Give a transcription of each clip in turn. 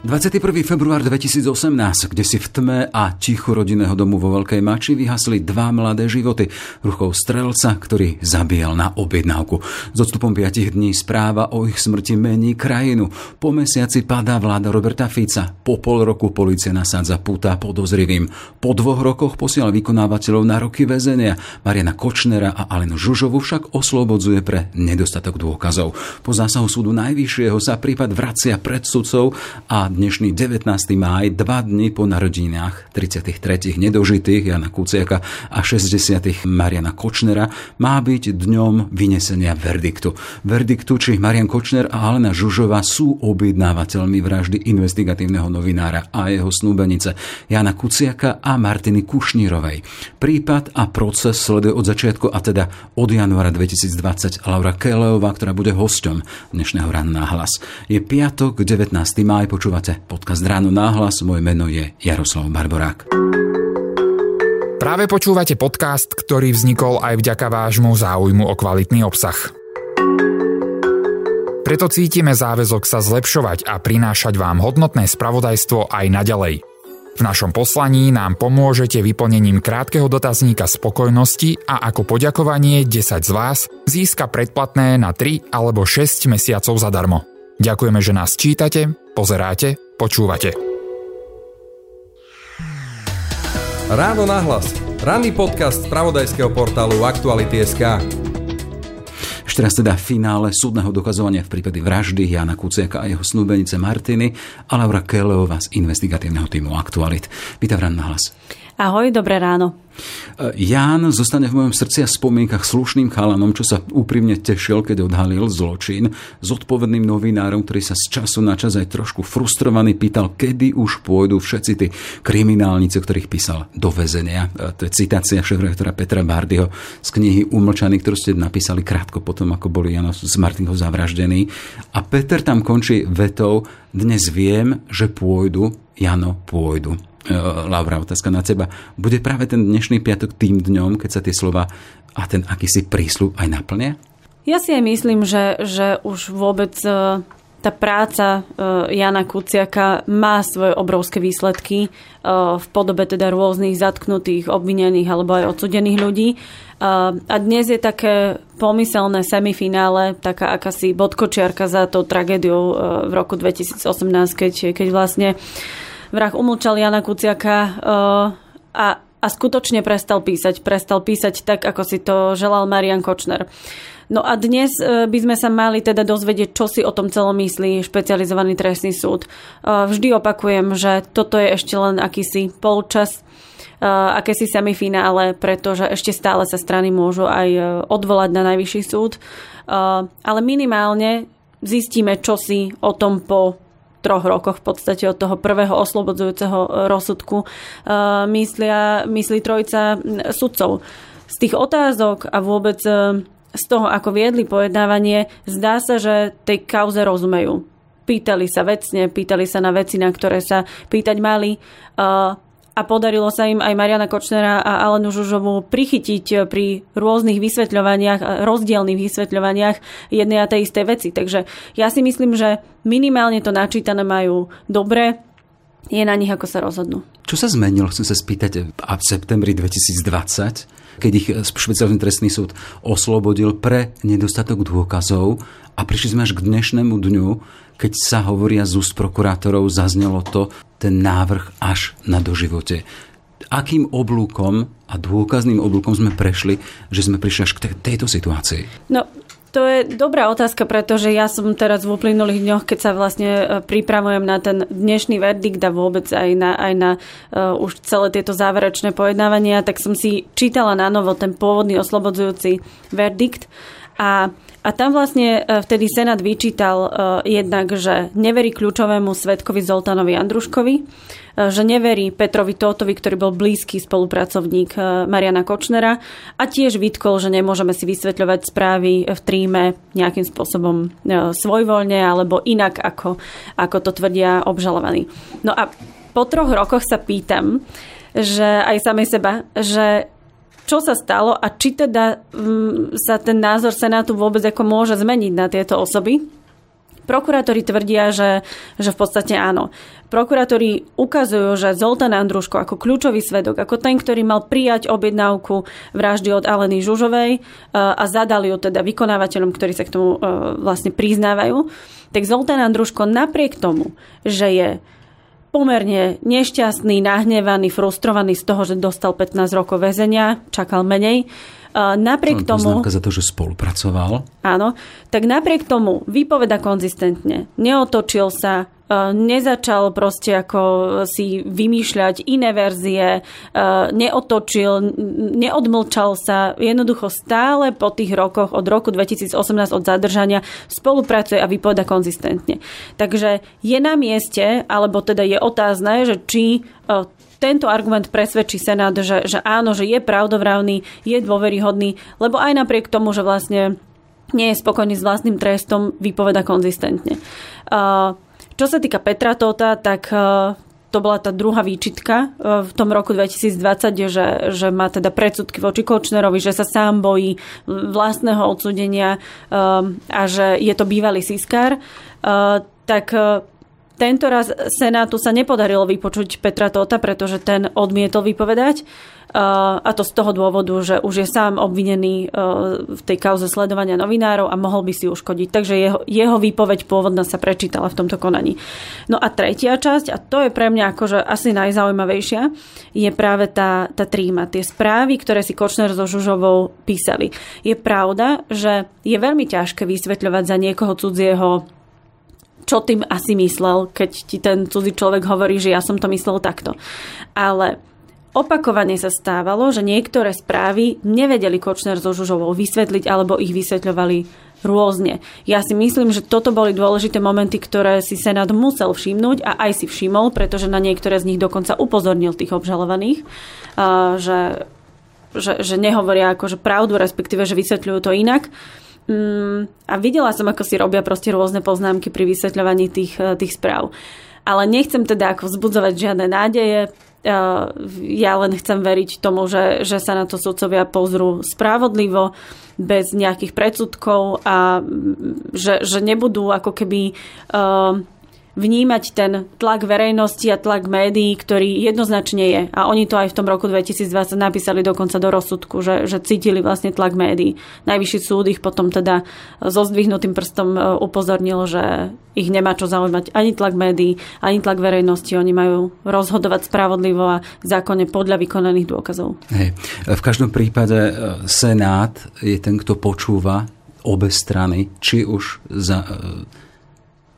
21. február 2018, kde si v tme a tichu rodinného domu vo Veľkej Mači vyhasli dva mladé životy rukou strelca, ktorý zabíjal na objednávku. S odstupom 5 dní správa o ich smrti mení krajinu. Po mesiaci padá vláda Roberta Fica. Po pol roku polícia nasádza púta podozrivým. Po 2 rokoch posiela vykonávateľov na roky väzenia. Mariana Kočnera a Alenu Žužovu však oslobodzuje pre nedostatok dôkazov. Po zásahu súdu najvyššieho sa prípad vracia pred sudcov a dnešný 19. máj, 2 dni po narodinách 33. nedožitých Jana Kuciaka a 60. Mariana Kočnera má byť dňom vynesenia verdiktu. Verdiktu, či Marian Kočner a Alena Žužová sú objednávateľmi vraždy investigatívneho novinára a jeho snúbenice Jana Kuciaka a Martiny Kušnírovej. Prípad a proces sleduje od začiatku, a teda od januára 2020, Laura Kelleová, ktorá bude hosťom dnešného Rána nahlas. Je piatok, 19. máj, počúva podcast Ráno náhlas, moje meno je Jaroslav Barborák. Práve počúvate podcast, ktorý vznikol aj vďaka vášmu záujmu o kvalitný obsah. Preto cítime záväzok sa zlepšovať a prinášať vám hodnotné spravodajstvo aj naďalej. V našom poslaní nám pomôžete vyplnením krátkeho dotazníka spokojnosti a ako poďakovanie 10 z vás získa predplatné na 3 alebo 6 mesiacov zadarmo. Ďakujeme, že nás čítate, pozeráte, počúvate. Ráno nahlas. Ranný podcast z spravodajského portálu Aktuality.sk. Ešte raz teda finále súdneho dokazovania v prípade vraždy Jana Kuciaka a jeho snúbenice Martiny a Laura Kelleová z investigatívneho týmu Aktualit. Vítam Ráno nahlas. Ahoj, dobré ráno. Ján zostane v mojom srdci a spomienkach slušným chalanom, čo sa úprimne tešil, keď odhalil zločin. Zodpovedným novinárom, ktorý sa z času na čas aj trošku frustrovaný pýtal, kedy už pôjdu všetci tí kriminálnici, o ktorých písal, do väzenia. To je citácia šéfredaktora Petra Bárdyho z knihy Umlčaný, ktorú ste napísali krátko potom, ako boli Ján s Martinkou zavraždení. A Peter tam končí vetou: dnes viem, že pôjdu, Jano, pôjdu. Laura, otázka na teba. Bude práve ten dnešný piatok tým dňom, keď sa tie slova a ten akýsi prísľub aj naplnia? Ja si aj myslím, že už vôbec tá práca Jana Kuciaka má svoje obrovské výsledky v podobe teda rôznych zatknutých, obvinených alebo aj odsudených ľudí. A dnes je také pomyselné semifinále, taká akási bodkočiarka za tou tragédiou v roku 2018, keď vlastne vrah umlčal Jana Kuciaka a skutočne prestal písať tak, ako si to želal Marian Kočner. No a dnes by sme sa mali teda dozvedieť, čo si o tom celom myslí špecializovaný trestný súd. Vždy opakujem, že toto je ešte len akýsi polčas, akési semifinále, pretože ešte stále sa strany môžu aj odvolať na najvyšší súd. Ale minimálne zistíme, čo si o tom po 3 rokoch v podstate od toho prvého oslobodzujúceho rozsudku myslí trojica sudcov. Z tých otázok a vôbec z toho, ako viedli pojednávanie, zdá sa, že tej kauze rozumejú. Pýtali sa vecne, pýtali sa na veci, na ktoré sa pýtať mali, a podarilo sa im aj Mariana Kočnera a Alenu Žužovu prichytiť pri rôznych vysvetľovaniach, rozdielnych vysvetľovaniach jednej a tej istej veci. Takže ja si myslím, že minimálne to načítané majú dobre. Je na nich, ako sa rozhodnú. Čo sa zmenilo, chcem sa spýtať, a v septembri 2020, keď ich špeciálny trestný súd oslobodil pre nedostatok dôkazov a prišli sme až k dnešnému dňu, keď sa hovoria z úst prokurátorov, zaznelo to, ten návrh až na doživote. Akým oblúkom a dôkazným oblúkom sme prešli, že sme prišli až k tejto situácii? No, to je dobrá otázka, pretože ja som teraz v uplynulých dňoch, keď sa vlastne pripravujem na ten dnešný verdikt a vôbec aj na už celé tieto záverečné pojednávania, tak som si čítala na novo ten pôvodný oslobodzujúci verdikt a tam vlastne vtedy Senát vyčítal jednak, že neverí kľúčovému svedkovi Zoltánovi Andruškovi, že neverí Petrovi Tótovi, ktorý bol blízky spolupracovník Mariana Kočnera, a tiež vytkol, že nemôžeme si vysvetľovať správy v tríme nejakým spôsobom svojvoľne alebo inak, ako to tvrdia obžalovaní. No a po 3 rokoch sa pýtam, že aj samej seba, že čo sa stalo a či teda sa ten názor Senátu vôbec ako môže zmeniť na tieto osoby. Prokurátori tvrdia, že v podstate áno. Prokurátori ukazujú, že Zoltán Andruško ako kľúčový svedok, ako ten, ktorý mal prijať objednávku vraždy od Aleny Žužovej a zadali ju teda vykonávateľom, ktorí sa k tomu vlastne priznávajú, tak Zoltán Andruško napriek tomu, že je pomerne nešťastný, nahnevaný, frustrovaný z toho, že dostal 15 rokov väzenia, čakal menej, napriek tomu... Poznámka za to, že spolupracoval. Áno. Tak napriek tomu výpoveda konzistentne. Neotočil sa, nezačal proste ako si vymýšľať iné verzie, neotočil, neodmlčal sa, jednoducho stále po tých rokoch od roku 2018 od zadržania spolupracuje a vypoveda konzistentne. Takže je na mieste, alebo teda je otázne, že či tento argument presvedčí Senát, že áno, že je pravdovravný, je dôveryhodný, lebo aj napriek tomu, že vlastne nie je spokojný s vlastným trestom, vypoveda konzistentne. Čo sa týka Petra Tóta, tak to bola tá druhá výčitka v tom roku 2020, že má teda predsudky voči Kočnerovi, že sa sám bojí vlastného odsúdenia a že je to bývalý siskár. Tak tento raz Senátu sa nepodarilo vypočuť Petra Tóta, pretože ten odmietol vypovedať. A to z toho dôvodu, že už je sám obvinený v tej kauze sledovania novinárov a mohol by si uškodiť. Takže jeho výpoveď pôvodná sa prečítala v tomto konaní. No a tretia časť, a to je pre mňa akože asi najzaujímavejšia, je práve tá tríma. Tie správy, ktoré si Kočner so Žužovou písali. Je pravda, že je veľmi ťažké vysvetľovať za niekoho cudzieho, čo tým asi myslel, keď ti ten cudzí človek hovorí, že ja som to myslel takto. Ale opakovane sa stávalo, že niektoré správy nevedeli Kočner so Žužovou vysvetliť alebo ich vysvetľovali rôzne. Ja si myslím, že toto boli dôležité momenty, ktoré si Senát musel všimnúť a aj si všimol, pretože na niektoré z nich dokonca upozornil tých obžalovaných, že nehovoria akože pravdu, respektíve, že vysvetľujú to inak. A videla som, ako si robia proste rôzne poznámky pri vysvetľovaní tých správ. Ale nechcem teda ako vzbudzovať žiadne nádeje. Ja len chcem veriť tomu, že sa na to sudcovia pozrú spravodlivo, bez nejakých predsudkov a že nebudú ako keby vnímať ten tlak verejnosti a tlak médií, ktorý jednoznačne je. A oni to aj v tom roku 2020 napísali dokonca do rozsudku, že cítili vlastne tlak médií. Najvyšší súd ich potom teda so zdvihnutým prstom upozornil, že ich nemá čo zaujímať ani tlak médií, ani tlak verejnosti. Oni majú rozhodovať spravodlivo a zákonne podľa vykonaných dôkazov. Hej. V každom prípade Senát je ten, kto počúva obe strany, či už za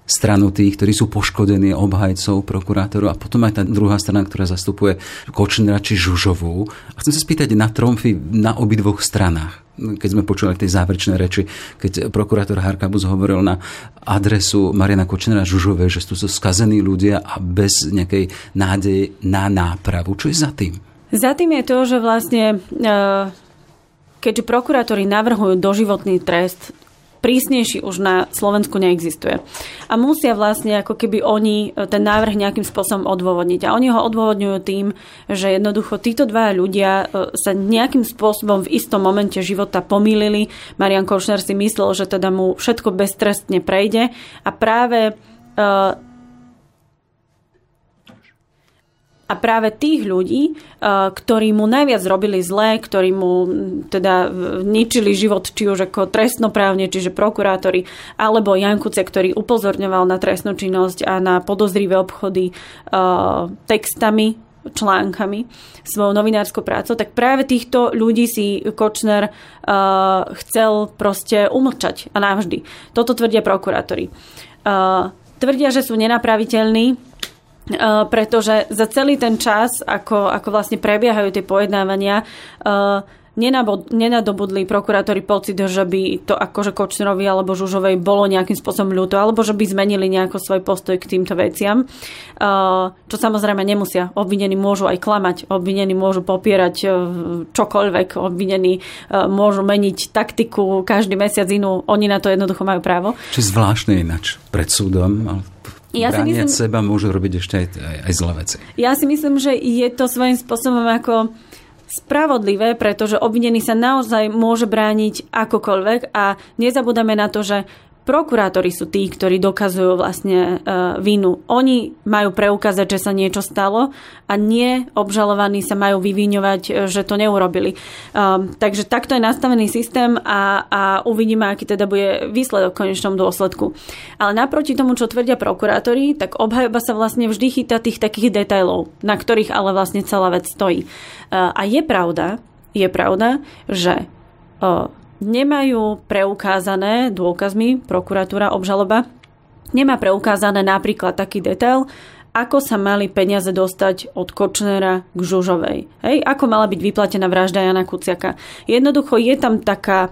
stranu tých, ktorí sú poškodení, obhajcov, prokurátorov a potom aj tá druhá strana, ktorá zastupuje Kočnera či Žužovú. A chcem sa spýtať na tromfy na obidvoch stranách. Keď sme počuli tej záverečnej reči, keď prokurátor Harkabus hovoril na adresu Mariana Kočnera Žužovej, že sú skazení ľudia a bez nejakej nádeje na nápravu. Čo je za tým? Za tým je to, že vlastne keďže prokurátori navrhujú doživotný trest, prísnejší už na Slovensku neexistuje. A musia vlastne ako keby oni ten návrh nejakým spôsobom odôvodniť. A oni ho odôvodňujú tým, že jednoducho títo dva ľudia sa nejakým spôsobom v istom momente života pomýlili. Marián Kočner si myslel, že teda mu všetko beztrestne prejde a práve tých ľudí, ktorí mu najviac robili zlé, ktorí mu teda ničili život, či už ako trestnoprávne, čiže prokurátori, alebo Jankuce, ktorý upozorňoval na trestnú činnosť a na podozrivé obchody textami, článkami, svojou novinárskou prácou, tak práve týchto ľudí si Kočner chcel proste umlčať a navždy. Toto tvrdia prokurátori. Tvrdia, že sú nenapraviteľní, pretože za celý ten čas, ako vlastne prebiehajú tie pojednávania, nenadobudli prokurátori pocit, že by to akože Kočnerovi alebo Žužovej bolo nejakým spôsobom ľúto, alebo že by zmenili nejako svoj postoj k týmto veciam. Čo samozrejme nemusia. Obvinení môžu aj klamať, obvinení môžu popierať čokoľvek, obvinení môžu meniť taktiku každý mesiac inú. Oni na to jednoducho majú právo. Čiže zvláštne ináč pred súdom, ale brániať seba môžu robiť ešte aj zlé veci. Ja si myslím, že je to svojím spôsobom ako spravodlivé, pretože obvinený sa naozaj môže brániť akokoľvek a nezabúdame na to, že prokurátori sú tí, ktorí dokazujú vlastne vinu. Oni majú preukázať, že sa niečo stalo a nie obžalovaní sa majú vyviňovať, že to neurobili. Takže takto je nastavený systém a uvidíme, aký teda bude výsledok v konečnom dôsledku. Ale naproti tomu, čo tvrdia prokurátori, tak obhajoba sa vlastne vždy chytá tých takých detailov, na ktorých ale vlastne celá vec stojí. A je pravda, že nemajú preukázané dôkazmi, prokuratúra, obžaloba, nemá preukázané napríklad taký detail, ako sa mali peniaze dostať od Kočnera k Žužovej. Hej, ako mala byť vyplatená vražda Jana Kuciaka. Jednoducho je tam taká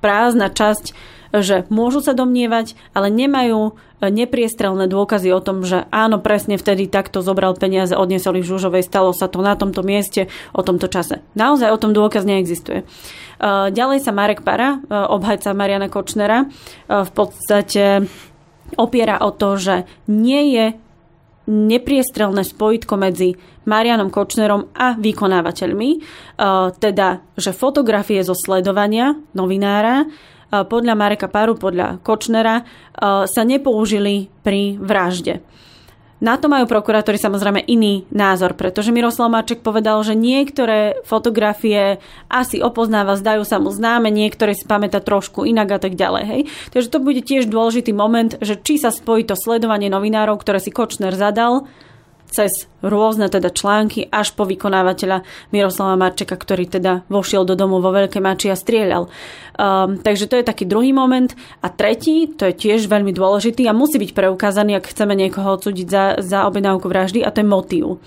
prázdna časť, že môžu sa domnievať, ale nemajú nepriestrelné dôkazy o tom, že áno, presne vtedy takto zobral peniaze, odnesol ich Žužovej, stalo sa to na tomto mieste, o tomto čase. Naozaj o tom dôkaz neexistuje. Ďalej sa Marek Para, obhajca Mariana Kočnera, v podstate opiera o to, že nie je nepriestrelné spojitko medzi Marianom Kočnerom a vykonávateľmi, teda, že fotografie zo sledovania novinára podľa Mareka Paru, podľa Kočnera, sa nepoužili pri vražde. Na to majú prokurátori samozrejme iný názor, pretože Miroslav Marček povedal, že niektoré fotografie asi opoznáva, zdajú sa mu známe, niektoré si pamätá trošku inak a tak ďalej. Hej. Takže to bude tiež dôležitý moment, že či sa spojí to sledovanie novinárov, ktoré si Kočner zadal, cez rôzne teda články až po vykonávateľa Miroslava Marčeka, ktorý teda vošiel do domu vo Veľkej Mači a strieľal. Takže to je taký druhý moment. A tretí, to je tiež veľmi dôležitý a musí byť preukázaný, ak chceme niekoho odsúdiť za objednávku vraždy, a to je motív.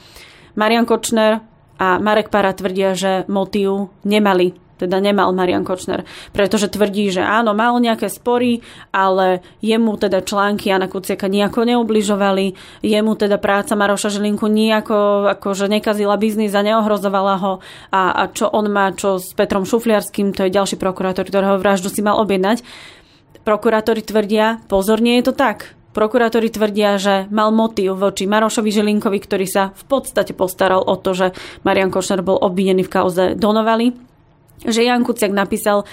Marian Kočner a Marek Para tvrdia, že motív nemal Marian Kočner, pretože tvrdí, že áno, mal nejaké spory, ale jemu teda články Jana Kuciaka nejako neubližovali, jemu teda práca Maroša Žilinku nejako akože nekazila biznis a neohrozovala ho a čo on má, čo s Petrom Šufliarským, to je ďalší prokurátor, ktorého vraždu si mal objednať. Prokurátori tvrdia, pozorne je to tak. Prokurátori tvrdia, že mal motív voči Marošovi Žilinkovi, ktorý sa v podstate postaral o to, že Marian Kočner bol obvinený v kauze Donovali, že Jan Kuciak napísal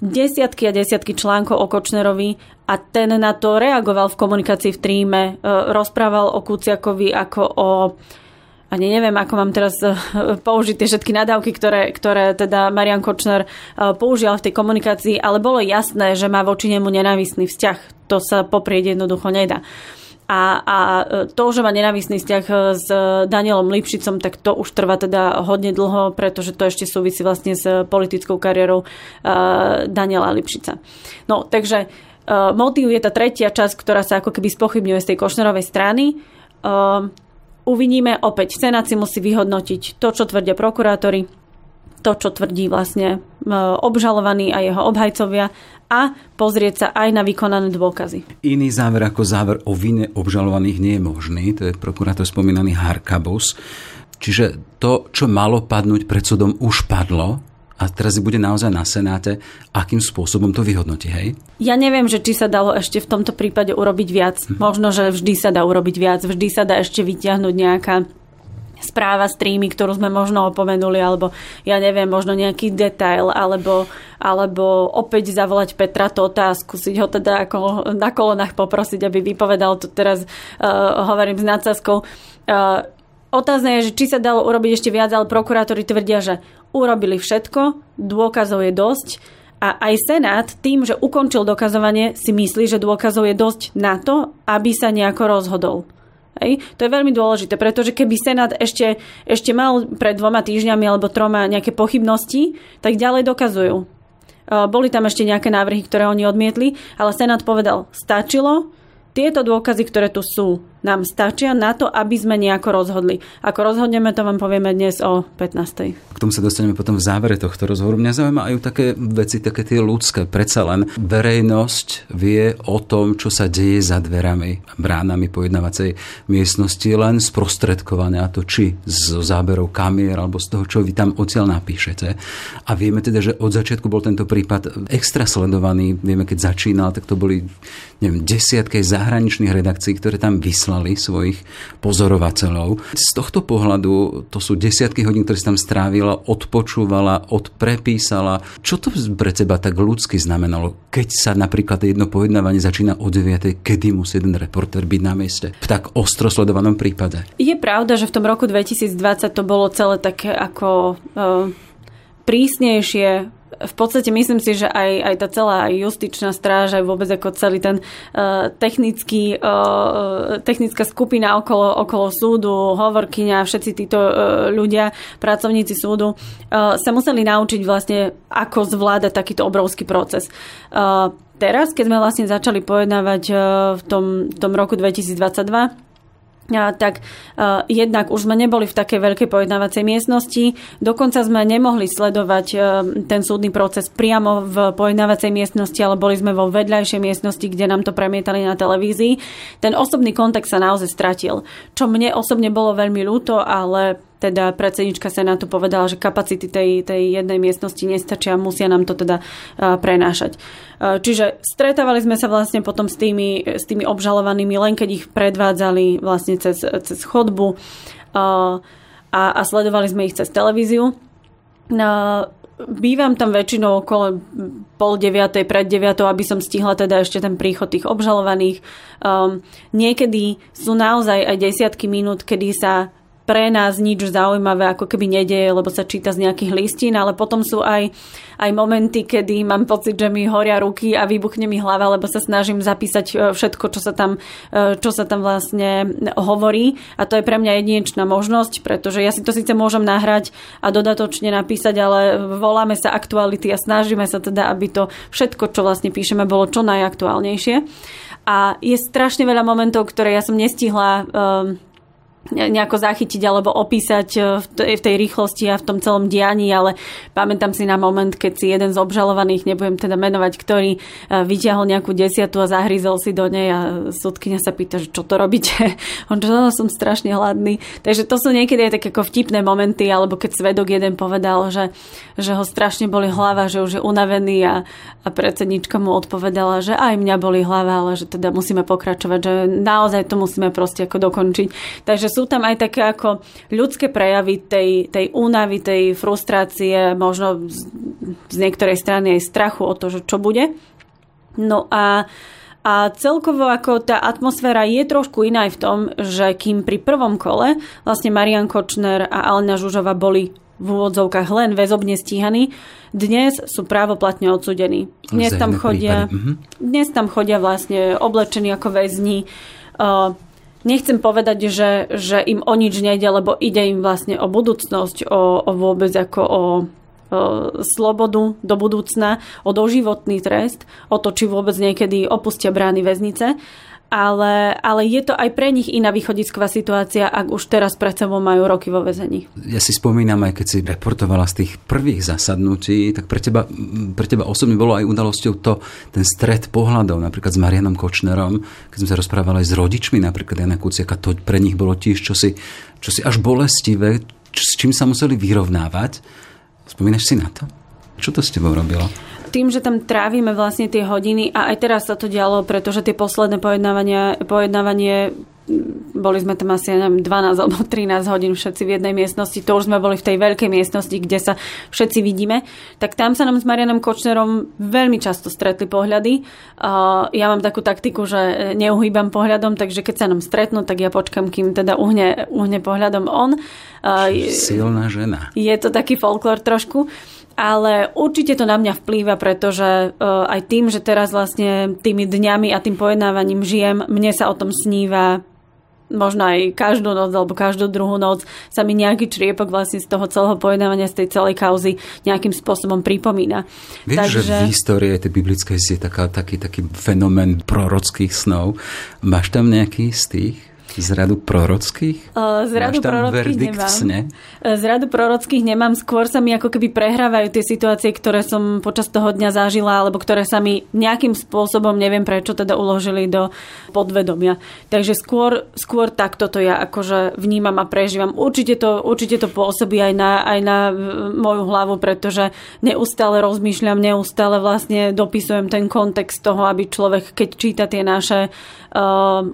desiatky a desiatky článkov o Kočnerovi a ten na to reagoval v komunikácii v tríme, rozprával o Kuciakovi ako o... Ani neviem, ako mám teraz použiť tie všetky nadávky, ktoré teda Marian Kočner použil v tej komunikácii, ale bolo jasné, že má voči nemu nenávistný vzťah. To sa poprieť jednoducho nedá. A to, že má nenávistný vzťah s Danielom Lipšicom, tak to už trvá teda hodne dlho, pretože to ešte súvisí vlastne s politickou kariérou Daniela Lipšica. No, takže motív je tá tretia časť, ktorá sa ako keby spochybňuje z tej Kočnerovej strany. Uvidíme opäť. Senát si musí vyhodnotiť to, čo tvrdia prokurátori, to, čo tvrdí vlastne obžalovaný a jeho obhajcovia a pozrieť sa aj na vykonané dôkazy. Iný záver ako záver o vine obžalovaných nie je možný. To je prokurátor spomínaný Harkabos. Čiže to, čo malo padnúť pred súdom, už padlo a teraz bude naozaj na Senáte, akým spôsobom to vyhodnotí, hej? Ja neviem, že či sa dalo ešte v tomto prípade urobiť viac. Možno, že vždy sa dá urobiť viac. Vždy sa dá ešte vyťahnuť nejaká správa z trímy, ktorú sme možno opomenuli, alebo ja neviem, možno nejaký detail, alebo opäť zavolať Petra Tota a skúsiť ho teda ako na kolonách poprosiť, aby vypovedal, to teraz hovorím s nadsázkou. Otázne je, že či sa dalo urobiť ešte viac, ale prokurátori tvrdia, že urobili všetko, dôkazov je dosť a aj Senát tým, že ukončil dokazovanie, si myslí, že dôkazov je dosť na to, aby sa nejako rozhodol. Hej. To je veľmi dôležité, pretože keby Senát ešte mal pred 2 týždňami alebo 3 nejaké pochybnosti, tak ďalej dokazujú. Boli tam ešte nejaké návrhy, ktoré oni odmietli, ale Senát povedal, stačilo, tieto dôkazy, ktoré tu sú, nám stačia na to, aby sme nejako rozhodli. Ako rozhodneme, to vám povieme dnes o 15:00. K tomu sa dostaneme potom v závere tohto rozhovoru. Mňa zaujímajú také veci, také tie ľudské. Predsa len verejnosť vie o tom, čo sa deje za dverami, bránami pojednávacej miestnosti, len sprostredkované, a to či zo záberov kamier, alebo z toho, čo vy tam odtiaľ napíšete. A vieme teda, že od začiatku bol tento prípad extra sledovaný. Vieme, keď začínal, tak to boli, neviem, desiatky zahraničných redakcií, ktoré tam vyslali poslali svojich pozorovateľov. Z tohto pohľadu to sú desiatky hodín, ktoré si tam strávila, odpočúvala, odprepísala. Čo to pre teba tak ľudsky znamenalo, keď sa napríklad jedno pojednávanie začína o 9:00, kedy musí jeden reportér byť na mieste v tak ostro sledovanom prípade? Je pravda, že v tom roku 2020 to bolo celé také ako prísnejšie. V podstate myslím si, že aj tá celá justičná stráž, aj vôbec ako celý ten technická skupina okolo súdu, hovorkyňa, všetci títo ľudia, pracovníci súdu, sa museli naučiť vlastne, ako zvládať takýto obrovský proces. Teraz, keď sme vlastne začali pojednávať v tom roku 2022, tak jednak už sme neboli v takej veľkej pojednávacej miestnosti, dokonca sme nemohli sledovať ten súdny proces priamo v pojednávacej miestnosti, ale boli sme vo vedľajšej miestnosti, kde nám to premietali na televízii. Ten osobný kontakt sa naozaj stratil, čo mne osobne bolo veľmi ľúto, ale teda predsednička Senátu povedala, že kapacity tej jednej miestnosti nestačia, musia nám to teda prenášať. Čiže stretávali sme sa vlastne potom s tými obžalovanými, len keď ich predvádzali vlastne cez chodbu a sledovali sme ich cez televíziu. Bývam tam väčšinou okolo 8:30, pred 9:00, aby som stihla teda ešte ten príchod tých obžalovaných. Niekedy sú naozaj aj desiatky minút, kedy sa pre nás nič zaujímavé ako keby nedeje, lebo sa číta z nejakých listín, ale potom sú aj momenty, kedy mám pocit, že mi horia ruky a vybuchne mi hlava, lebo sa snažím zapísať všetko, čo sa tam vlastne hovorí. A to je pre mňa jedinečná možnosť, pretože ja si to síce môžem nahrať a dodatočne napísať, ale voláme sa aktuality a snažíme sa teda, aby to všetko, čo vlastne píšeme, bolo čo najaktuálnejšie. A je strašne veľa momentov, ktoré ja som nestihla nejako zachytiť alebo opísať v tej rýchlosti a v tom celom dianí, ale pamätám si na moment, keď si jeden z obžalovaných, nebudem teda menovať, ktorý vyťahol nejakú desiatu a zahryzol si do nej a súdkyňa sa pýta, že čo to robíte? On, že som strašne hladný. Takže to sú niekedy aj také ako vtipné momenty, alebo keď svedok jeden povedal, že ho strašne boli hlava, že už je unavený a predsednička mu odpovedala, že aj mňa boli hlava, ale že teda musíme pokračovať, že naozaj to musíme proste ako dokončiť. Takže sú tam aj také ako ľudské prejavy tej únavy, tej frustrácie, možno z niektorej strany aj strachu o to, že čo bude. No a celkovo ako tá atmosféra je trošku iná aj v tom, že kým pri prvom kole vlastne Marian Kočner a Alena Žužová boli v úvodzovkách len väzobne stíhaní, dnes sú právoplatne odsúdení. Dnes tam chodia vlastne oblečení ako väzni. Nechcem povedať, že im o nič nejde, lebo ide im vlastne o budúcnosť, o vôbec ako o slobodu do budúcna, o doživotný trest, o to, či vôbec niekedy opustia brány väznice. Ale je to aj pre nich iná východisková situácia, ak už teraz pred sebou majú roky vo väzení. Ja si spomínam, aj keď si reportovala z tých prvých zasadnutí, tak pre teba osobne bolo aj udalosťou ten stret pohľadov, napríklad s Marianom Kočnerom, keď sme sa rozprávali s rodičmi, napríklad Jana Kuciaka, to pre nich bolo tiež čosi až bolestivé, s čím sa museli vyrovnávať. Spomínaš si na to? Čo to s tebou robilo? Tým, že tam trávime vlastne tie hodiny a aj teraz sa to dialo, pretože tie posledné pojednávanie boli sme tam asi 12 alebo 13 hodín všetci v jednej miestnosti, to už sme boli v tej veľkej miestnosti, kde sa všetci vidíme, tak tam sa nám s Marianom Kočnerom veľmi často stretli pohľady. Ja mám takú taktiku, že neuhýbam pohľadom, takže keď sa nám stretnú, tak ja počkam, kým teda uhne pohľadom on. Silná žena. Je to taký folklór trošku. Ale určite to na mňa vplýva, pretože aj tým, že teraz vlastne tými dňami a tým pojednávaním žijem, mne sa o tom sníva možno aj každú noc alebo každú druhú noc. Sa mi nejaký čriepok vlastne z toho celého pojednávania, z tej celej kauzy nejakým spôsobom pripomína. Vieš, že v histórii tej biblickej je taký fenomén prorockých snov. Máš tam nejaký z tých? Z radu prorockých? Z radu prorockých nemám. Z radu prorockých nemám. Skôr sa mi ako keby prehrávajú tie situácie, ktoré som počas toho dňa zažila, alebo ktoré sa mi nejakým spôsobom, neviem prečo, teda uložili do podvedomia. Takže skôr takto to ja akože vnímam a prežívam. Určite to pôsobí aj na moju hlavu, pretože neustále rozmýšľam, neustále vlastne dopisujem ten kontext toho, aby človek, keď číta tie naše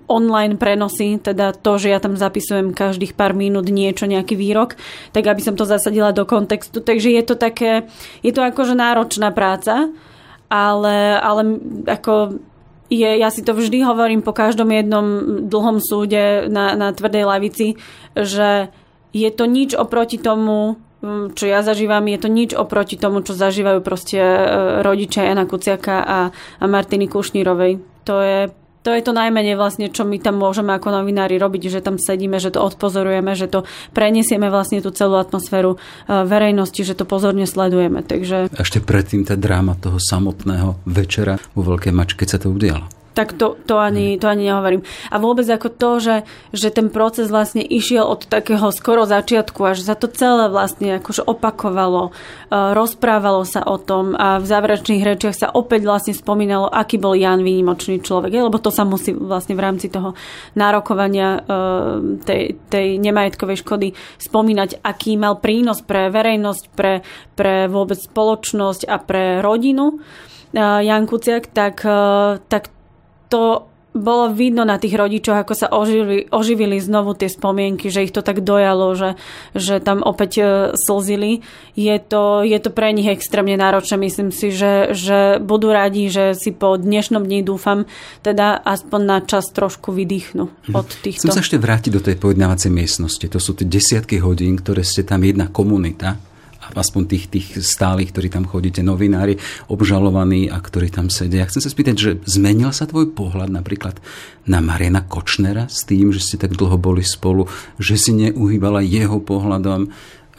online prenosy, teda to, že ja tam zapisujem každých pár minút niečo, nejaký výrok, tak aby som to zasadila do kontextu. Takže je to také, je to akože náročná práca, ale ako ja si to vždy hovorím po každom jednom dlhom súde na tvrdej lavici, že je to nič oproti tomu, čo ja zažívam, je to nič oproti tomu, čo zažívajú proste rodičia Jana Kuciaka a Martiny Kušnírovej. To je to najmenej vlastne, čo my tam môžeme ako novinári robiť, že tam sedíme, že to odpozorujeme, že to prenesieme vlastne tú celú atmosféru verejnosti, že to pozorne sledujeme. Takže... Ešte predtým tá dráma toho samotného večera vo Veľkej Mači, keď sa to udialo. Tak to ani nehovorím. A vôbec ako to, že ten proces vlastne išiel od takého skoro začiatku, až sa to celé vlastne akože opakovalo, rozprávalo sa o tom a v záverečných rečiach sa opäť vlastne spomínalo, aký bol Ján výnimočný človek, lebo to sa musí vlastne v rámci toho nárokovania tej nemajetkovej škody spomínať, aký mal prínos pre verejnosť, pre vôbec spoločnosť a pre rodinu Ján Kuciak, tak to bolo vidno na tých rodičoch, ako sa oživili znovu tie spomienky, že ich to tak dojalo, že tam opäť slzili. Je to pre nich extrémne náročné. Myslím si, že budú radi, že si po dnešnom dni, dúfam, teda aspoň na čas trošku vydýchnu od týchto. Chcem sa ešte vrátiť do tej pojednávacej miestnosti. To sú tie desiatky hodín, ktoré ste tam jedna komunita, aspoň tých stálych, ktorí tam chodíte, novinári, obžalovaní a ktorí tam sedia. Ja chcem sa spýtať, že zmenil sa tvoj pohľad napríklad na Mariana Kočnera s tým, že ste tak dlho boli spolu, že si neuhýbala jeho pohľadom?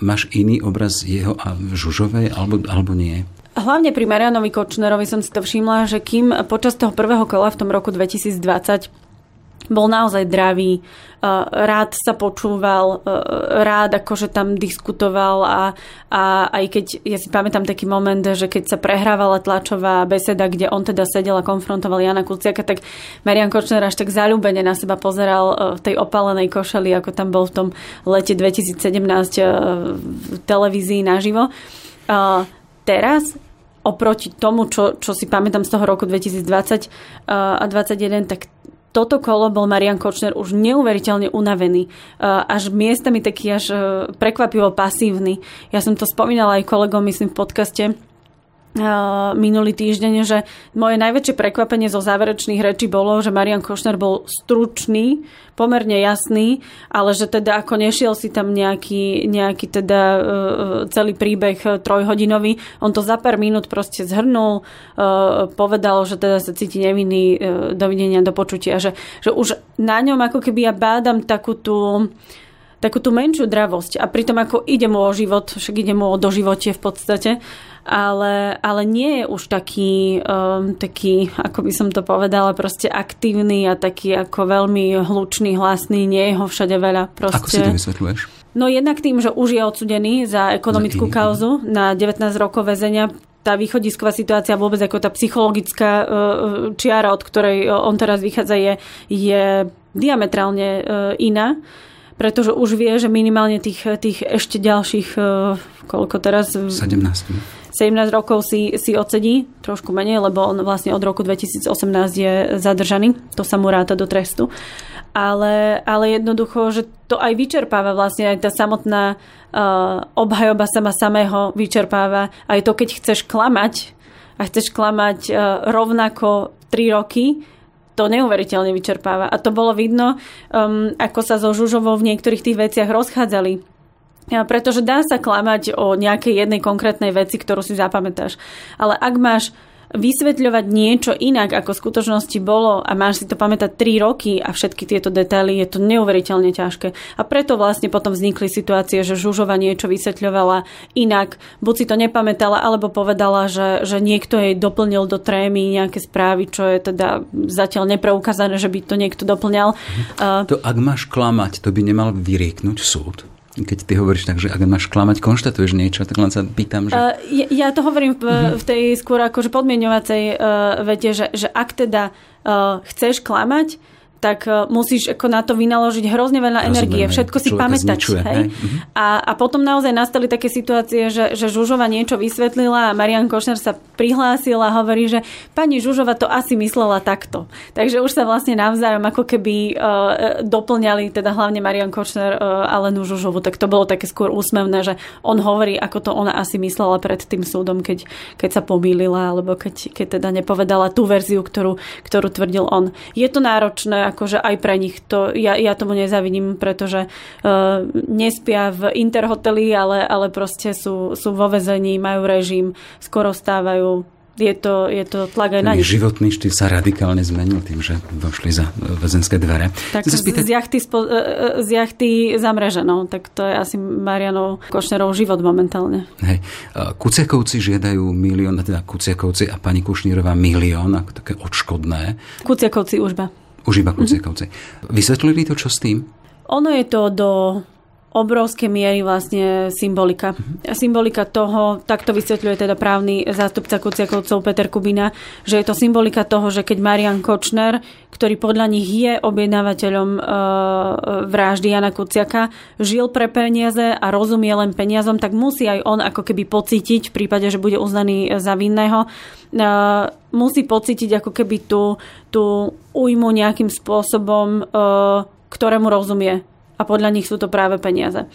Máš iný obraz jeho a Žužovej alebo nie? Hlavne pri Marianovi Kočnerovi som si to všimla, že kým počas toho prvého kola v tom roku 2020 bol naozaj dravý, rád sa počúval, rád akože tam diskutoval a aj keď, ja si pamätám taký moment, že keď sa prehrávala tlačová beseda, kde on teda sedel a konfrontoval Jana Kuciaka, tak Marian Kočner až tak zaľúbene na seba pozeral v tej opalenej košeli, ako tam bol v tom lete 2017 v televízii naživo. Teraz oproti tomu, čo si pamätám z toho roku 2020 a 2021, tak toto kolo bol Marian Kočner už neuveriteľne unavený. Až miestami taký až prekvapivo pasívny. Ja som to spomínala aj kolegom, myslím, v podcaste minulý týždeň, že moje najväčšie prekvapenie zo záverečných rečí bolo, že Marian Kočner bol stručný, pomerne jasný, ale že teda ako nešiel si tam nejaký teda celý príbeh trojhodinový, on to za pár minút proste zhrnul, povedal, že teda sa cíti nevinný, dovidenia, do počutia, že už na ňom ako keby ja bádam takú tú menšiu dravosť a pritom ako ide mu o život, však ide mu o doživotie v podstate, ale nie je už taký, ako by som to povedala, proste aktívny a taký ako veľmi hlučný, hlasný, nie je ho všade veľa. Proste. Ako si to vysvetľuješ? No jednak tým, že už je odsudený za ekonomickú kauzu na 19 rokov väzenia. Tá východisková situácia, vôbec ako tá psychologická čiara, od ktorej on teraz vychádza, je diametrálne iná. Pretože už vie, že minimálne tých ešte ďalších, koľko teraz? 17 rokov si odsedí, trošku menej, lebo on vlastne od roku 2018 je zadržaný. To sa mu ráta do trestu. Ale jednoducho, že to aj vyčerpáva vlastne, aj tá samotná obhajoba sama samého vyčerpáva. Aj to, keď chceš klamať a chceš klamať rovnako 3 roky, to neuveriteľne vyčerpáva. A to bolo vidno, ako sa so Žužovou v niektorých tých veciach rozchádzali. Pretože dá sa klamať o nejakej jednej konkrétnej veci, ktorú si zapamätáš. Ale ak máš vysvetľovať niečo inak, ako v skutočnosti bolo a máš si to pamätať 3 roky a všetky tieto detaily, je to neuveriteľne ťažké. A preto vlastne potom vznikli situácie, že Žužova niečo vysvetľovala inak, buď si to nepamätala, alebo povedala, že niekto jej doplnil do trémy nejaké správy, čo je teda zatiaľ nepreukázané, že by to niekto doplňal. To ak máš klamať, to by nemal vyrieknúť súd? Keď ty hovoríš tak, že ak máš klamať, konštatuješ niečo, tak len sa pýtam, že... Ja to hovorím v tej skôr akože podmieňovacej vete, že ak teda chceš klamať, tak musíš ako na to vynaložiť hrozne veľa energie. Všetko si pamätať. A potom naozaj nastali také situácie, že Žužova niečo vysvetlila a Marian Košner sa prihlásil a hovorí, že pani Žužova to asi myslela takto. Takže už sa vlastne navzájom ako keby doplňali, teda hlavne Marian Košner Alenu Žužovu. Tak to bolo také skôr úsmevné, že on hovorí, ako to ona asi myslela pred tým súdom, keď sa pomýlila, alebo keď teda nepovedala tú verziu, ktorú tvrdil on. Je to náročné, akože aj pre nich. Ja tomu nezavidím, pretože nespia v interhoteli, ale proste sú vo väzení, majú režim, skoro stávajú. Je to tlak aj na nich. Životný štýl sa radikálne zmenil tým, že došli za väzenské dvere. Tak z jachty zamreženou. Tak to je asi Marianov Košnerov život momentálne. Hej. Kuciakovci žiadajú milión, teda Kuciakovci a pani Kušnírová milión, ako také odškodné. Kuciakovci už iba Kuciakovci. Mm-hmm. Vysvetlili to, čo s tým? Ono je to do obrovskej miery vlastne symbolika. Symbolika toho, takto vysvetľuje teda právny zástupca Kuciakovcov Peter Kubina, že je to symbolika toho, že keď Marian Kočner, ktorý podľa nich je objednávateľom vraždy Jana Kuciaka, žil pre peniaze a rozumie len peniazom, tak musí aj on ako keby pocítiť, v prípade, že bude uznaný za vinného, musí pocítiť ako keby tú újmu nejakým spôsobom, ktorému rozumie. A podľa nich sú to práve peniaze.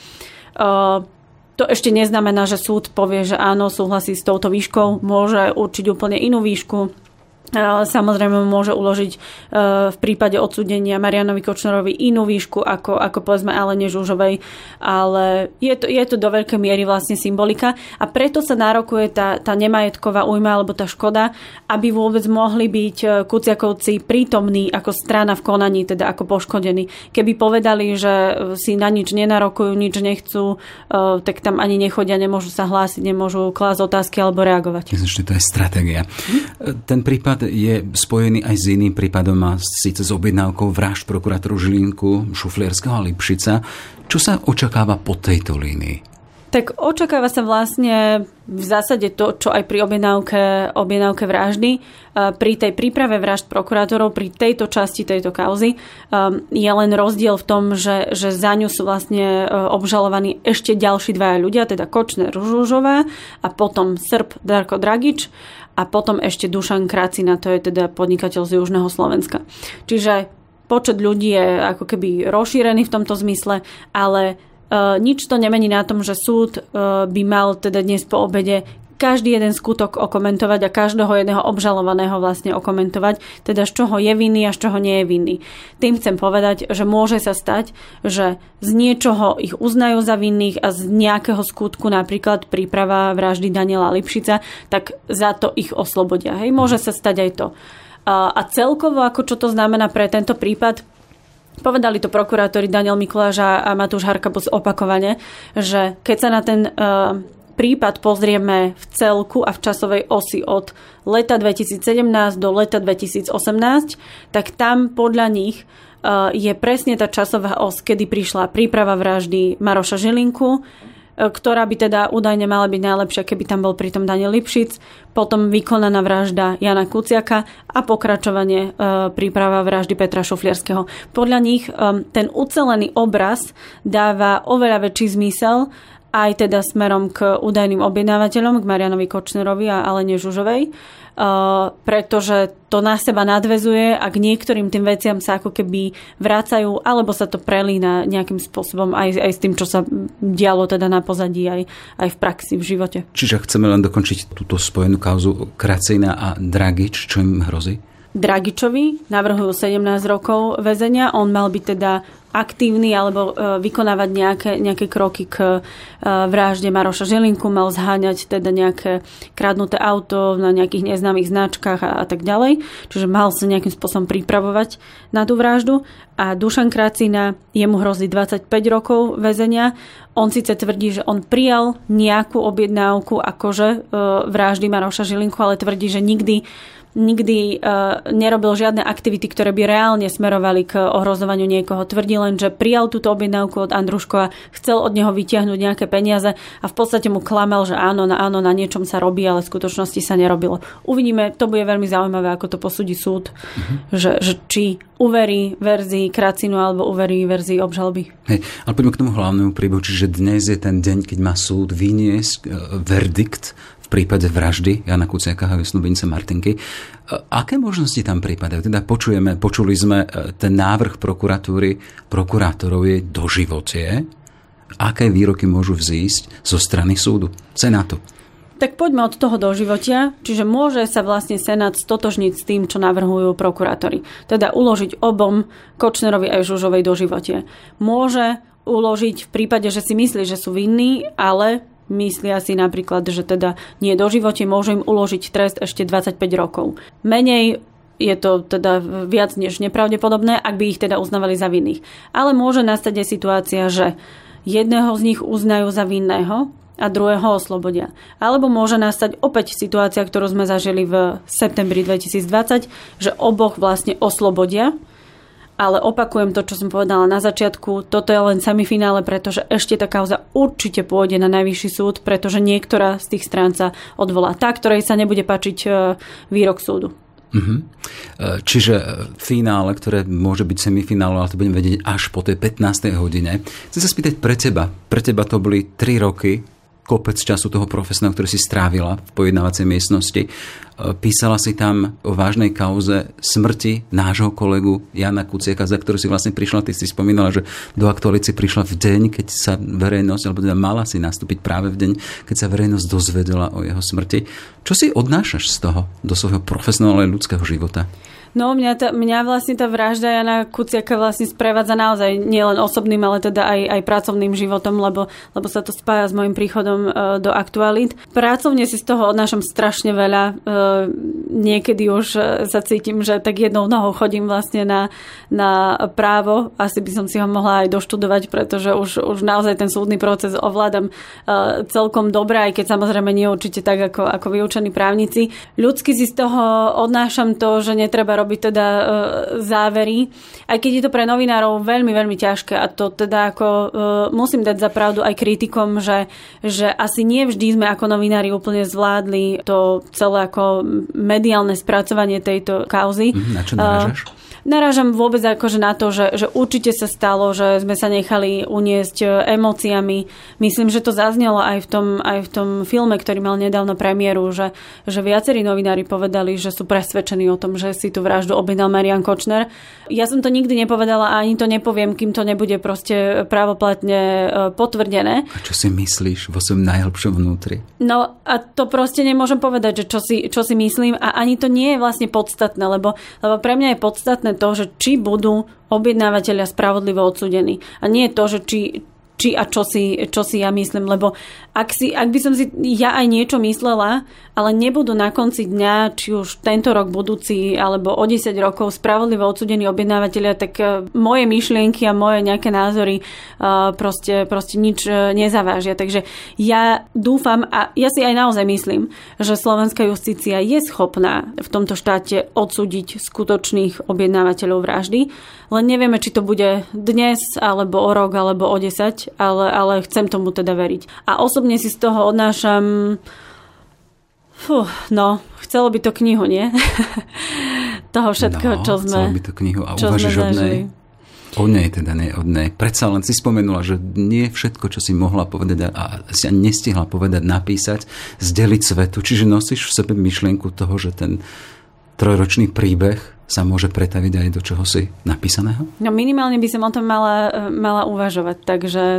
To ešte neznamená, že súd povie, že áno, súhlasí s touto výškou, môže určiť úplne inú výšku. Samozrejme môže uložiť v prípade odsúdenia Marianovi Kočnerovi inú výšku ako povedzme Alene Žužovej, ale je to do veľkej miery vlastne symbolika a preto sa nárokuje tá nemajetková újma alebo tá škoda, aby vôbec mohli byť Kuciakovci prítomní ako strana v konaní, teda ako poškodení. Keby povedali, že si na nič nenarokujú, nič nechcú, tak tam ani nechodia, nemôžu sa hlásiť, nemôžu klásť otázky alebo reagovať. Myslím, že to je stratégia. Ten prípad je spojený aj s iným prípadom a síce s objednávkou vražd prokurátoru Žilinku, Šuflierského a Lipšica. Čo sa očakáva po tejto línii? Tak očakáva sa vlastne v zásade to, čo aj pri objednávke vraždy, pri tej príprave vražd prokurátorov, pri tejto časti tejto kauzy je len rozdiel v tom, že za ňu sú vlastne obžalovaní ešte ďalší dvaja ľudia, teda Kočner, Žužová a potom Srb Darko Dragič a potom ešte Dušan Kracina, to je teda podnikateľ z Južného Slovenska. Čiže počet ľudí je ako keby rozšírený v tomto zmysle, ale nič to nemení na tom, že súd by mal teda dnes po obede každý jeden skutok okomentovať a každého jedného obžalovaného vlastne okomentovať, teda z čoho je vinný a z čoho nie je vinný. Tým chcem povedať, že môže sa stať, že z niečoho ich uznajú za vinných a z nejakého skutku, napríklad príprava vraždy Daniela Lipšica, tak za to ich oslobodia. Hej, môže sa stať aj to. A celkovo, ako čo to znamená pre tento prípad, povedali to prokurátori Daniel Mikuláš a Matúš Harkabus opakovane, že keď sa na ten prípad pozrieme v celku a v časovej osi od leta 2017 do leta 2018, tak tam podľa nich je presne tá časová os, kedy prišla príprava vraždy Maroša Žilinku, ktorá by teda údajne mala byť najlepšia, keby tam bol pritom Daniel Lipšic, potom vykonaná vražda Jana Kuciaka a pokračovanie príprava vraždy Petra Šuflierského. Podľa nich ten ucelený obraz dáva oveľa väčší zmysel aj teda smerom k údajným objednávateľom, k Marianovi Kočnerovi a Alene Žužovej, pretože to na seba nadväzuje a k niektorým tým veciam sa ako keby vracajú, alebo sa to prelína nejakým spôsobom aj s tým, čo sa dialo teda na pozadí aj v praxi, v živote. Čiže chceme len dokončiť túto spojenú kauzu Kracina a Dragič, čo im hrozí? Dragičovi navrhujú 17 rokov väzenia. On mal byť teda aktívny alebo vykonávať nejaké kroky k vražde Maroša Žilinku, mal zháňať teda nejaké kradnuté auto na nejakých neznámych značkách a tak ďalej. Čiže mal sa nejakým spôsobom pripravovať na tú vraždu. A Dušan Kracina, jemu hrozí 25 rokov väzenia. On síce tvrdí, že on prijal nejakú objednávku akože vraždy Maroša Žilinku, ale tvrdí, že nikdy nerobil žiadne aktivity, ktoré by reálne smerovali k ohrozovaniu niekoho. Tvrdil lenže prijal túto objednávku od Andruškova, chcel od neho vytiahnuť nejaké peniaze a v podstate mu klamal, že áno, na niečom sa robí, ale v skutočnosti sa nerobilo. Uvidíme, to bude veľmi zaujímavé, ako to posúdi súd, že či uverí verzii Kracinu alebo uverí verzii obžaloby. Hej, ale poďme k tomu hlavnému príbehu, čiže dnes je ten deň, keď má súd vyniesť verdikt v prípade vraždy Jana Kuciaka a snúbenice Martinky. Aké možnosti tam pripadajú? Teda počuli sme ten návrh prokurátorov je doživotie. Aké výroky môžu vzísť zo strany súdu, senátu? Tak poďme od toho doživotia, čiže môže sa vlastne senát stotožniť s tým, čo navrhujú prokurátori. Teda uložiť obom, Kočnerovi aj Žužovej, doživotie. Môže uložiť v prípade, že si myslí, že sú vinní, ale myslia si napríklad, že teda nie doživotie, môžu im uložiť trest ešte 25 rokov. Menej je to teda viac než nepravdepodobné, ak by ich teda uznávali za vinných. Ale môže nastať aj situácia, že jedného z nich uznajú za vinného a druhého oslobodia. Alebo môže nastať opäť situácia, ktorú sme zažili v septembri 2020, že oboch vlastne oslobodia. Ale opakujem to, čo som povedala na začiatku. Toto je len semifinále, pretože ešte tá kauza určite pôjde na najvyšší súd, pretože niektorá z tých strán sa odvolá. Tá, ktorej sa nebude páčiť výrok súdu. Čiže finále, ktoré môže byť semifinále, ale to budem vedieť až po tej 15. hodine. Chcem sa spýtať pre teba. Pre teba to boli 3 roky, kopec času toho profesného, ktorý si strávila v pojednávacej miestnosti. Písala si tam o vážnej kauze smrti nášho kolegu Jana Kuciaka, za ktorú si vlastne prišla. Ty si spomínala, že do aktuality prišla v deň, keď sa verejnosť, alebo teda mala si nastúpiť práve v deň, keď sa verejnosť dozvedela o jeho smrti. Čo si odnášaš z toho do svojho profesionálneho ľudského života? No, mňa vlastne tá vražda Jana Kuciaka vlastne sprevádza naozaj nielen osobným, ale teda aj pracovným životom, lebo sa to spája s mojim príchodom do aktualít. Pracovne si z toho odnášam strašne veľa. Niekedy už sa cítim, že tak jednou nohou chodím vlastne na právo. Asi by som si ho mohla aj doštudovať, pretože už naozaj ten súdny proces ovládam celkom dobre, aj keď samozrejme nie určite tak, ako vyučení právnici. Ľudsky si z toho odnášam to, že netreba robiť teda závery, aj keď je to pre novinárov veľmi, veľmi ťažké, a to teda ako musím dať za pravdu aj kritikom, že asi nie vždy sme ako novinári úplne zvládli to celé ako mediálne spracovanie tejto kauzy. Na čo narážaš? Narážam vôbec akože na to, že určite sa stalo, že sme sa nechali uniesť emóciami. Myslím, že to zaznelo aj v tom filme, ktorý mal nedávno premiéru, že viacerí novinári povedali, že sú presvedčení o tom, že si tú vraždu objednal Marian Kočner. Ja som to nikdy nepovedala a ani to nepoviem, kým to nebude proste právoplatne potvrdené. A čo si myslíš vo svojom najhlbšom vnútri? No a to proste nemôžem povedať, že čo si myslím, a ani to nie je vlastne podstatné, lebo pre mňa je podstatné to, že či budú objednávateľia spravodlivo odsúdení. A nie to, že či a čo si ja myslím, lebo ak by som si ja aj niečo myslela, ale nebudú na konci dňa, či už tento rok, budúci, alebo o 10 rokov spravodlivo odsúdení objednávateľia, tak moje myšlienky a moje nejaké názory proste nič nezavážia. Takže ja dúfam, a ja si aj naozaj myslím, že slovenská justícia je schopná v tomto štáte odsúdiť skutočných objednávateľov vraždy, len nevieme, či to bude dnes, alebo o rok, alebo o 10. Ale chcem tomu teda veriť. A osobne si z toho odnášam... chcelo by to knihu, nie? Toho všetkého, čo sme... No, chcelo by to knihu, a uvažíš od nej? O nej teda, nie od nej. Predsa len si spomenula, že nie všetko, čo si mohla povedať a si ani nestihla povedať, napísať, zdeliť svetu. Čiže nosíš v sebe myšlienku toho, že ten trojročný príbeh sa môže pretaviť aj do čohosi napísaného? No minimálne by som o tom mala uvažovať,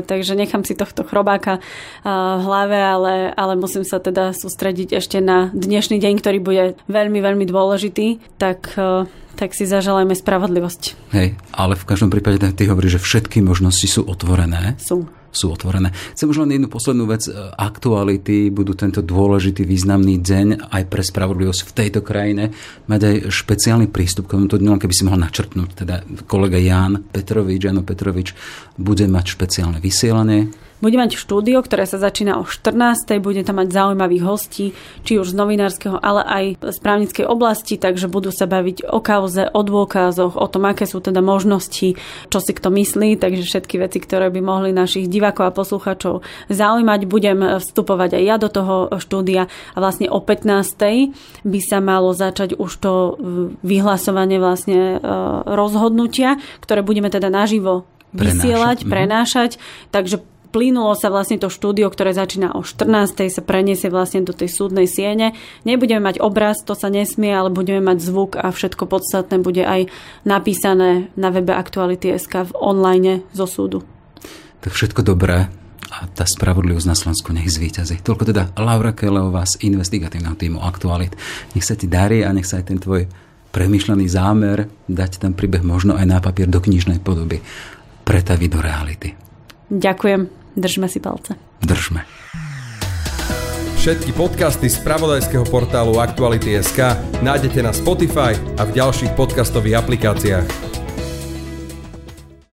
takže nechám si tohto chrobáka v hlave, ale musím sa teda sústrediť ešte na dnešný deň, ktorý bude veľmi, veľmi dôležitý, tak si zaželajme spravodlivosť. Hej, ale v každom prípade ty hovoríš, že všetky možnosti sú otvorené. Sú otvorené. Chcem už len jednu poslednú vec. Aktuality budú tento dôležitý, významný deň aj pre spravodlivosť v tejto krajine mať aj špeciálny prístup k tomuto dňu, keby si mohol načrtnúť. Teda kolega Jano Petrovič bude mať špeciálne vysielanie. Bude mať štúdio, ktoré sa začína o 14:00, bude tam mať zaujímavých hostí, či už z novinárskeho, ale aj z právnickej oblasti, takže budú sa baviť o kauze, o dôkazoch, o tom, aké sú teda možnosti, čo si kto myslí, takže všetky veci, ktoré by mohli našich divákov a poslucháčov zaujímať, budem vstupovať aj ja do toho štúdia a vlastne o 15:00 by sa malo začať už to vyhlasovanie vlastne rozhodnutia, ktoré budeme teda naživo vysielať, prenášať, takže plynulo sa vlastne to štúdio, ktoré začína o 14:00, sa preniesie vlastne do tej súdnej siene. Nebudeme mať obraz, to sa nesmie, ale budeme mať zvuk a všetko podstatné bude aj napísané na webe Aktuality.sk v online zo súdu. Tak všetko dobré a tá spravodlivosť na Slovensku nech zvíťazí. Toľko teda Laura Kelleová z investigatívneho týmu Aktualit. Nech sa ti darí a nech sa aj ten tvoj premyšľaný zámer dať ten príbeh možno aj na papier do knižnej podoby pretaviť do reality. Ďakujem. Držme si palce. Držme. Všetky podcasty z spravodajského portálu Aktuality.sk nájdete na Spotify a v ďalších podcastových aplikáciách.